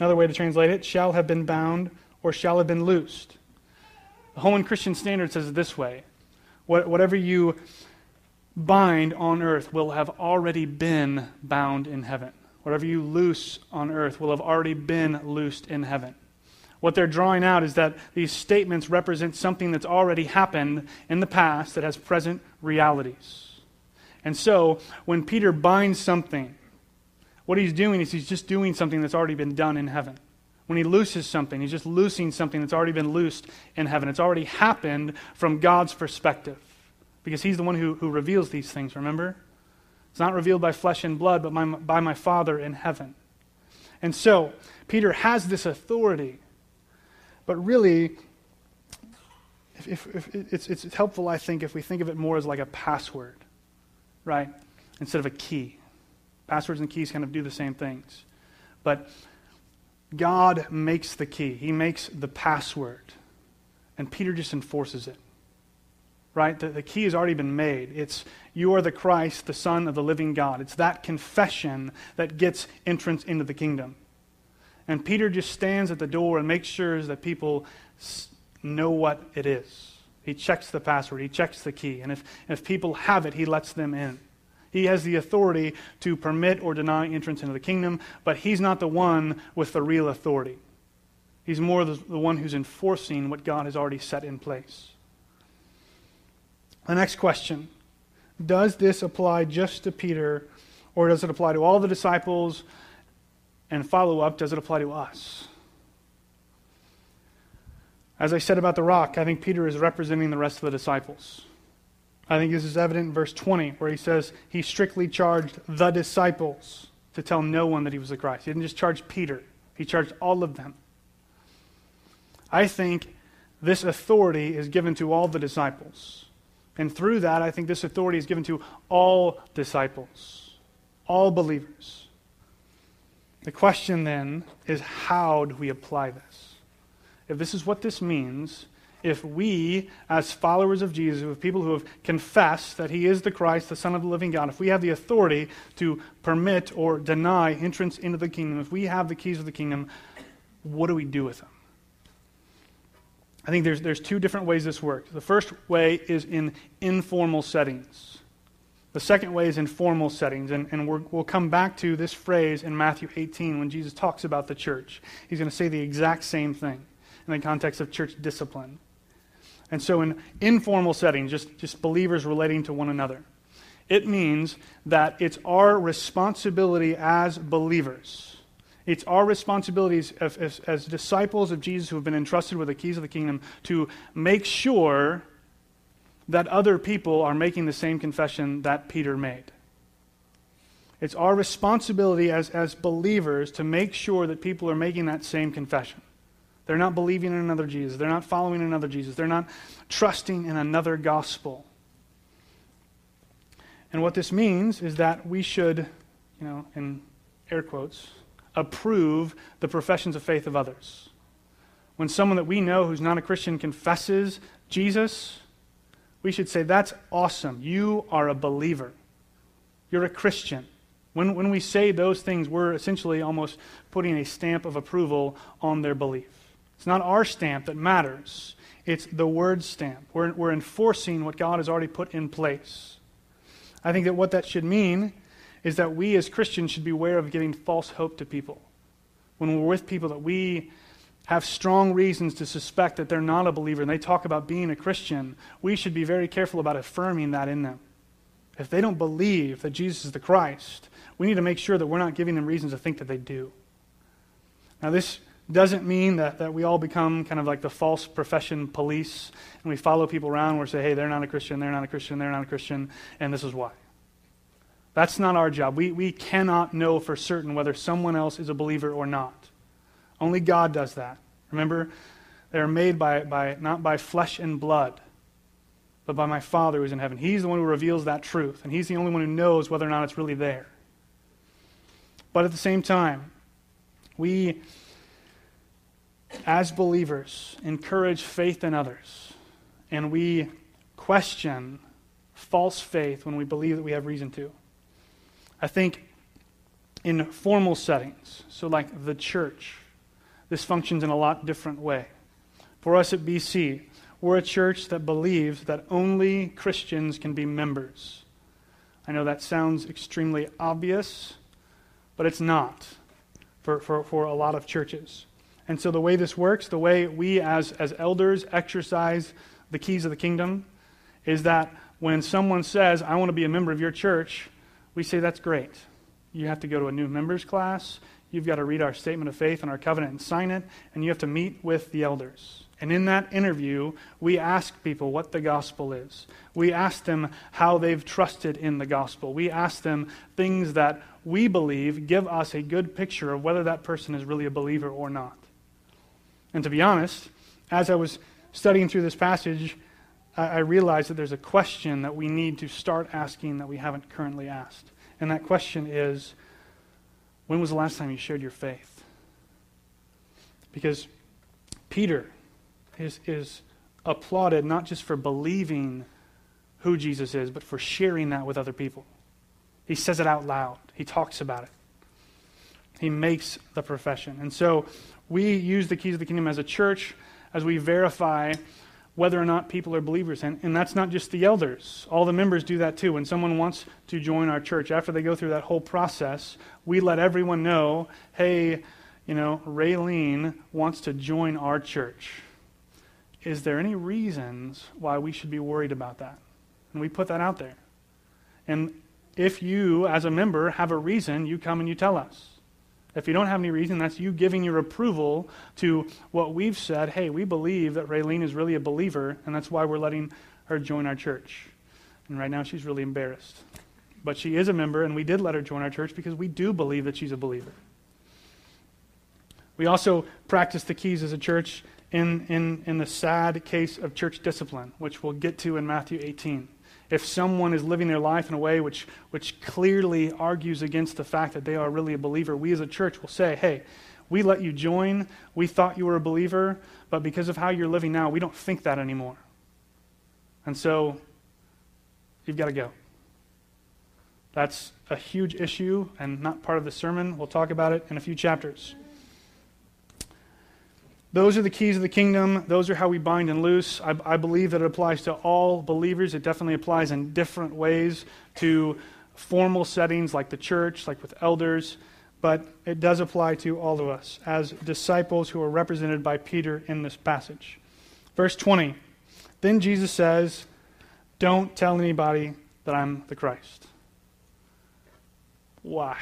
another way to translate it, shall have been bound or shall have been loosed. The Holman Christian Standard says it this way, what, whatever you bind on earth will have already been bound in heaven. Whatever you loose on earth will have already been loosed in heaven. What they're drawing out is that these statements represent something that's already happened in the past that has present realities. And so, when Peter binds something, what he's doing is he's just doing something that's already been done in heaven. When he looses something, he's just loosing something that's already been loosed in heaven. It's already happened from God's perspective. Because he's the one who, who reveals these things, remember? It's not revealed by flesh and blood, but my, by my Father in heaven. And so, Peter has this authority, but really, if, if, if it's, it's helpful, I think, if we think of it more as like a password, right? Instead of a key. Passwords and keys kind of do the same things. But God makes the key. He makes the password. And Peter just enforces it. Right? The, the key has already been made. It's, you are the Christ, the Son of the living God. It's that confession that gets entrance into the kingdom. And Peter just stands at the door and makes sure that people know what it is. He checks the password. He checks the key. And if, if people have it, he lets them in. He has the authority to permit or deny entrance into the kingdom, but he's not the one with the real authority. He's more the, the one who's enforcing what God has already set in place. The next question, does this apply just to Peter, or does it apply to all the disciples? And follow up, does it apply to us? As I said about the rock, I think Peter is representing the rest of the disciples. I think this is evident in verse twenty, where he says he strictly charged the disciples to tell no one that he was the Christ. He didn't just charge Peter, he charged all of them. I think this authority is given to all the disciples. And through that, I think this authority is given to all disciples, all believers. The question then is, how do we apply this? If this is what this means, if we, as followers of Jesus, if people who have confessed that he is the Christ, the Son of the living God, if we have the authority to permit or deny entrance into the kingdom, if we have the keys of the kingdom, what do we do with them? I think there's, there's two different ways this works. The first way is in informal settings. The second way is in formal settings. And, and we're, we'll come back to this phrase in Matthew eighteen when Jesus talks about the church. He's going to say the exact same thing in the context of church discipline. And so in informal settings, just, just believers relating to one another, it means that it's our responsibility as believers. It's our responsibilities as, as, as disciples of Jesus who have been entrusted with the keys of the kingdom to make sure that other people are making the same confession that Peter made. It's our responsibility as, as believers to make sure that people are making that same confession. They're not believing in another Jesus. They're not following another Jesus. They're not trusting in another gospel. And what this means is that we should, you know, in air quotes, approve the professions of faith of others. When someone that we know who's not a Christian confesses Jesus, we should say, that's awesome. You are a believer. You're a Christian. When, when we say those things, we're essentially almost putting a stamp of approval on their belief. It's not our stamp that matters. It's the word stamp. We're, we're enforcing what God has already put in place. I think that what that should mean is that we as Christians should beware of giving false hope to people. When we're with people that we have strong reasons to suspect that they're not a believer and they talk about being a Christian, we should be very careful about affirming that in them. If they don't believe that Jesus is the Christ, we need to make sure that we're not giving them reasons to think that they do. Now, this doesn't mean that, that we all become kind of like the false profession police and we follow people around and we say, hey, they're not a Christian, they're not a Christian, they're not a Christian, and this is why. That's not our job. We, we cannot know for certain whether someone else is a believer or not. Only God does that. Remember, they are made by, by not by flesh and blood, but by my Father who is in heaven. He's the one who reveals that truth, and he's the only one who knows whether or not it's really there. But at the same time, we, as believers, encourage faith in others, and we question false faith when we believe that we have reason to. I think in formal settings, so like the church, this functions in a lot different way. For us at B C, we're a church that believes that only Christians can be members. I know that sounds extremely obvious, but it's not for, for, for a lot of churches. And so the way this works, the way we as, as elders exercise the keys of the kingdom, is that when someone says, I want to be a member of your church, we say, that's great. You have to go to a new members class. You've got to read our statement of faith and our covenant and sign it, and you have to meet with the elders. And in that interview, we ask people what the gospel is. We ask them how they've trusted in the gospel. We ask them things that we believe give us a good picture of whether that person is really a believer or not. And to be honest, as I was studying through this passage, I realized that there's a question that we need to start asking that we haven't currently asked. And that question is, when was the last time you shared your faith? Because Peter is, is applauded not just for believing who Jesus is, but for sharing that with other people. He says it out loud. He talks about it. He makes the profession. And so we use the keys of the kingdom as a church as we verify whether or not people are believers. And, and that's not just the elders. All the members do that too. When someone wants to join our church, after they go through that whole process, we let everyone know, hey, you know, Raylene wants to join our church. Is there any reasons why we should be worried about that? And we put that out there. And if you, as a member, have a reason, you come and you tell us. If you don't have any reason, that's you giving your approval to what we've said. Hey, we believe that Raylene is really a believer, and that's why we're letting her join our church. And right now she's really embarrassed. But she is a member, and we did let her join our church because we do believe that she's a believer. We also practice the keys as a church in, in, in the sad case of church discipline, which we'll get to in Matthew eighteen. If someone is living their life in a way which, which clearly argues against the fact that they are really a believer, we as a church will say, hey, we let you join, we thought you were a believer, but because of how you're living now, we don't think that anymore. And so, you've got to go. That's a huge issue and not part of the sermon. We'll talk about it in a few chapters. Those are the keys of the kingdom. Those are how we bind and loose. I, I believe that it applies to all believers. It definitely applies in different ways to formal settings like the church, like with elders, but it does apply to all of us as disciples who are represented by Peter in this passage. Verse twenty, then Jesus says, don't tell anybody that I'm the Christ. Why?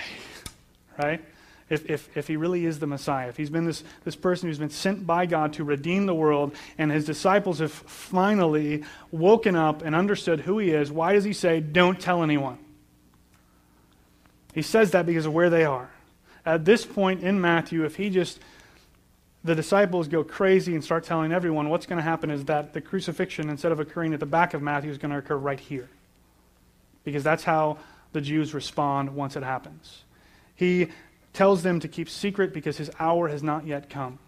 Right? If, if, if he really is the Messiah, if he's been this, this person who's been sent by God to redeem the world, and his disciples have finally woken up and understood who he is, why does he say, don't tell anyone? He says that because of where they are. At this point in Matthew, if he just, the disciples go crazy and start telling everyone, what's going to happen is that the crucifixion, instead of occurring at the back of Matthew, is going to occur right here. Because that's how the Jews respond once it happens. He tells them to keep secret because his hour has not yet come.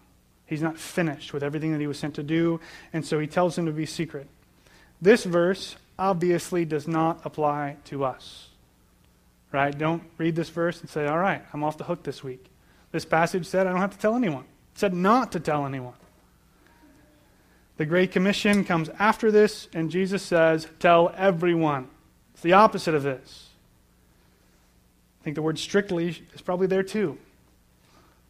He's not finished with everything that he was sent to do, and so he tells them to be secret. This verse obviously does not apply to us. Right? Don't read this verse and say, all right, I'm off the hook this week. This passage said I don't have to tell anyone. It said not to tell anyone. The Great Commission comes after this, and Jesus says, tell everyone. It's the opposite of this. I think the word strictly is probably there too,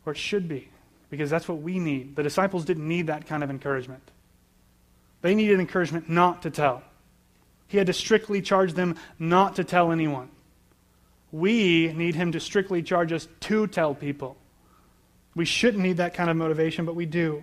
or it should be, because that's what we need. The disciples didn't need that kind of encouragement. They needed encouragement not to tell. He had to strictly charge them not to tell anyone. We need him to strictly charge us to tell people. We shouldn't need that kind of motivation, but we do.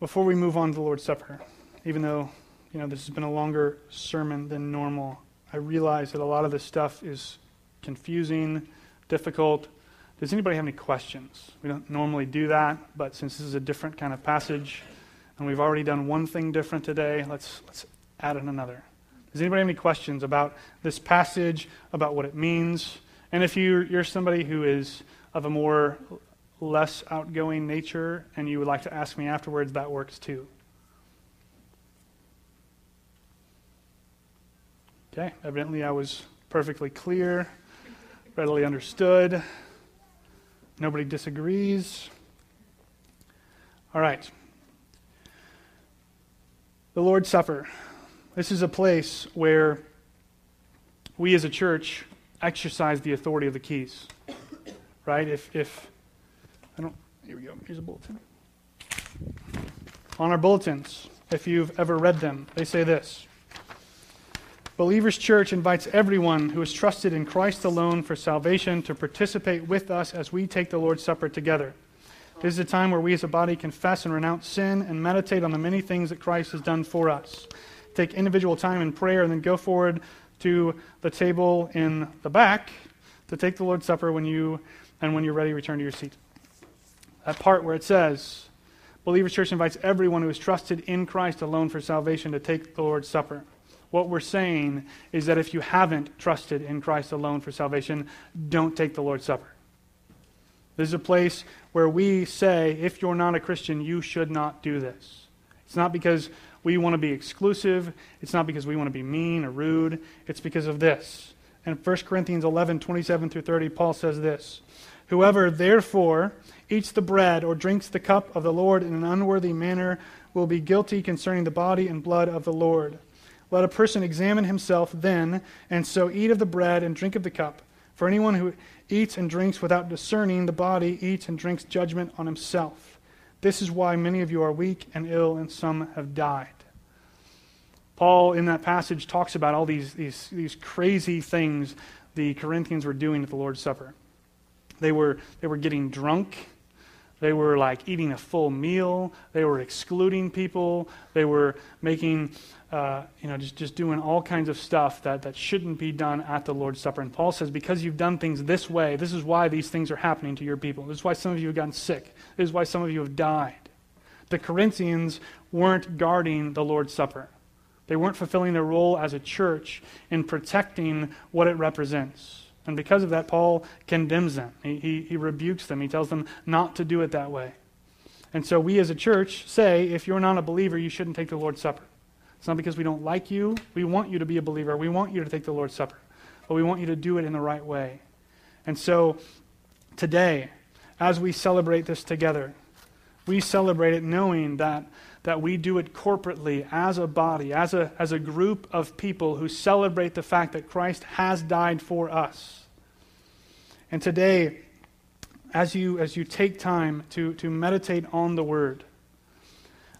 Before we move on to the Lord's Supper, even though, you know, this has been a longer sermon than normal, I realize that a lot of this stuff is confusing, difficult. Does anybody have any questions? We don't normally do that, but since this is a different kind of passage, and we've already done one thing different today, let's let's add in another. Does anybody have any questions about this passage, about what it means? And if you you're somebody who is of a more less outgoing nature, and you would like to ask me afterwards, that works too. Okay, evidently I was perfectly clear, readily understood. Nobody disagrees. All right. The Lord's Supper. This is a place where we as a church exercise the authority of the keys. Right? If, if I don't, here we go, here's a bulletin. On our bulletins, if you've ever read them, they say this. Believers Church invites everyone who has trusted in Christ alone for salvation to participate with us as we take the Lord's Supper together. This is a time where we as a body confess and renounce sin and meditate on the many things that Christ has done for us. Take individual time in prayer and then go forward to the table in the back to take the Lord's Supper when you, and when you're ready, return to your seat. That part where it says, Believers Church invites everyone who has trusted in Christ alone for salvation to take the Lord's Supper. What we're saying is that if you haven't trusted in Christ alone for salvation, don't take the Lord's Supper. This is a place where we say, if you're not a Christian, you should not do this. It's not because we want to be exclusive. It's not because we want to be mean or rude. It's because of this. In First Corinthians eleven, twenty-seven through thirty, Paul says this, Whoever, therefore, eats the bread or drinks the cup of the Lord in an unworthy manner will be guilty concerning the body and blood of the Lord. Let a person examine himself then, and so eat of the bread and drink of the cup. For anyone who eats and drinks without discerning the body eats and drinks judgment on himself. This is why many of you are weak and ill, and some have died. Paul, in that passage, talks about all these, these, these crazy things the Corinthians were doing at the Lord's Supper. They were, they were getting drunk. They were like eating a full meal. They were excluding people. They were making, uh, you know, just, just doing all kinds of stuff that, that shouldn't be done at the Lord's Supper. And Paul says, because you've done things this way, this is why these things are happening to your people. This is why some of you have gotten sick. This is why some of you have died. The Corinthians weren't guarding the Lord's Supper. They weren't fulfilling their role as a church in protecting what it represents. And because of that, Paul condemns them. He, he, he rebukes them. He tells them not to do it that way. And so we as a church say, if you're not a believer, you shouldn't take the Lord's Supper. It's not because we don't like you. We want you to be a believer. We want you to take the Lord's Supper. But we want you to do it in the right way. And so today, as we celebrate this together, we celebrate it knowing that, that we do it corporately as a body, as a, as a group of people who celebrate the fact that Christ has died for us. And today, as you, as you take time to, to meditate on the Word,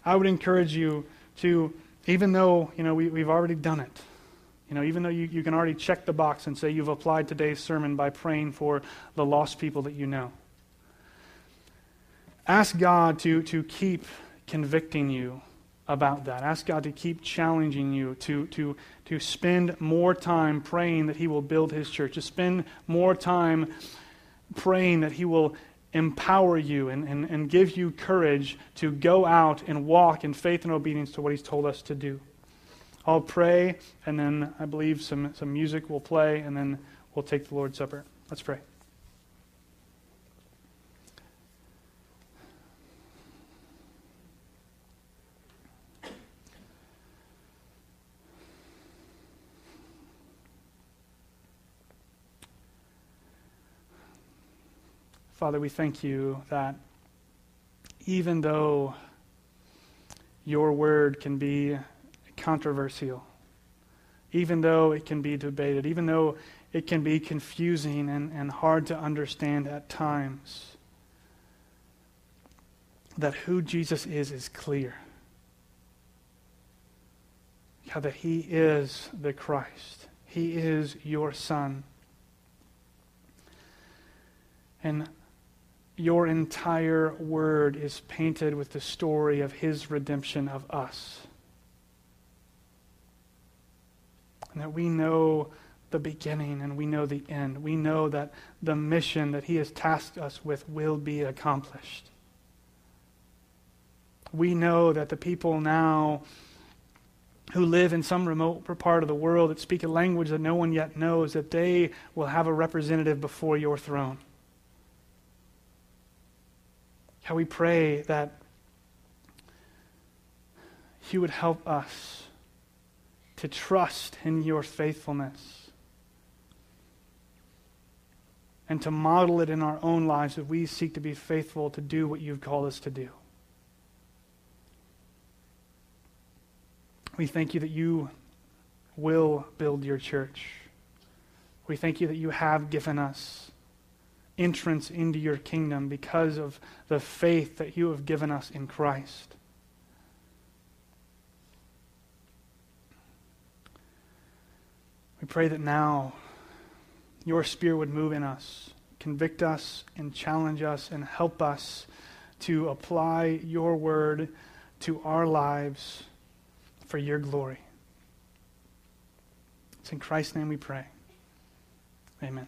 I would encourage you to, even though you know we, we've already done it, you know, even though you, you can already check the box and say you've applied today's sermon by praying for the lost people that you know, ask God to, to keep convicting you about that. Ask God to keep challenging you to, to, to spend more time praying that He will build His church, to spend more time praying that He will empower you and, and, and give you courage to go out and walk in faith and obedience to what He's told us to do. I'll pray, and then I believe some, some music will play, and then we'll take the Lord's Supper. Let's pray. Father, we thank you that even though your word can be controversial, even though it can be debated, even though it can be confusing and, and hard to understand at times, that who Jesus is is clear. God, that He is the Christ. He is your Son. And your entire word is painted with the story of His redemption of us. And that we know the beginning and we know the end. We know that the mission that He has tasked us with will be accomplished. We know that the people now who live in some remote part of the world that speak a language that no one yet knows, that they will have a representative before your throne. How we pray that You would help us to trust in Your faithfulness and to model it in our own lives that we seek to be faithful to do what You've called us to do. We thank You that You will build Your church. We thank You that You have given us entrance into Your kingdom because of the faith that You have given us in Christ. We pray that now your Spirit would move in us, convict us and challenge us and help us to apply your word to our lives for your glory. It's in Christ's name we pray. Amen.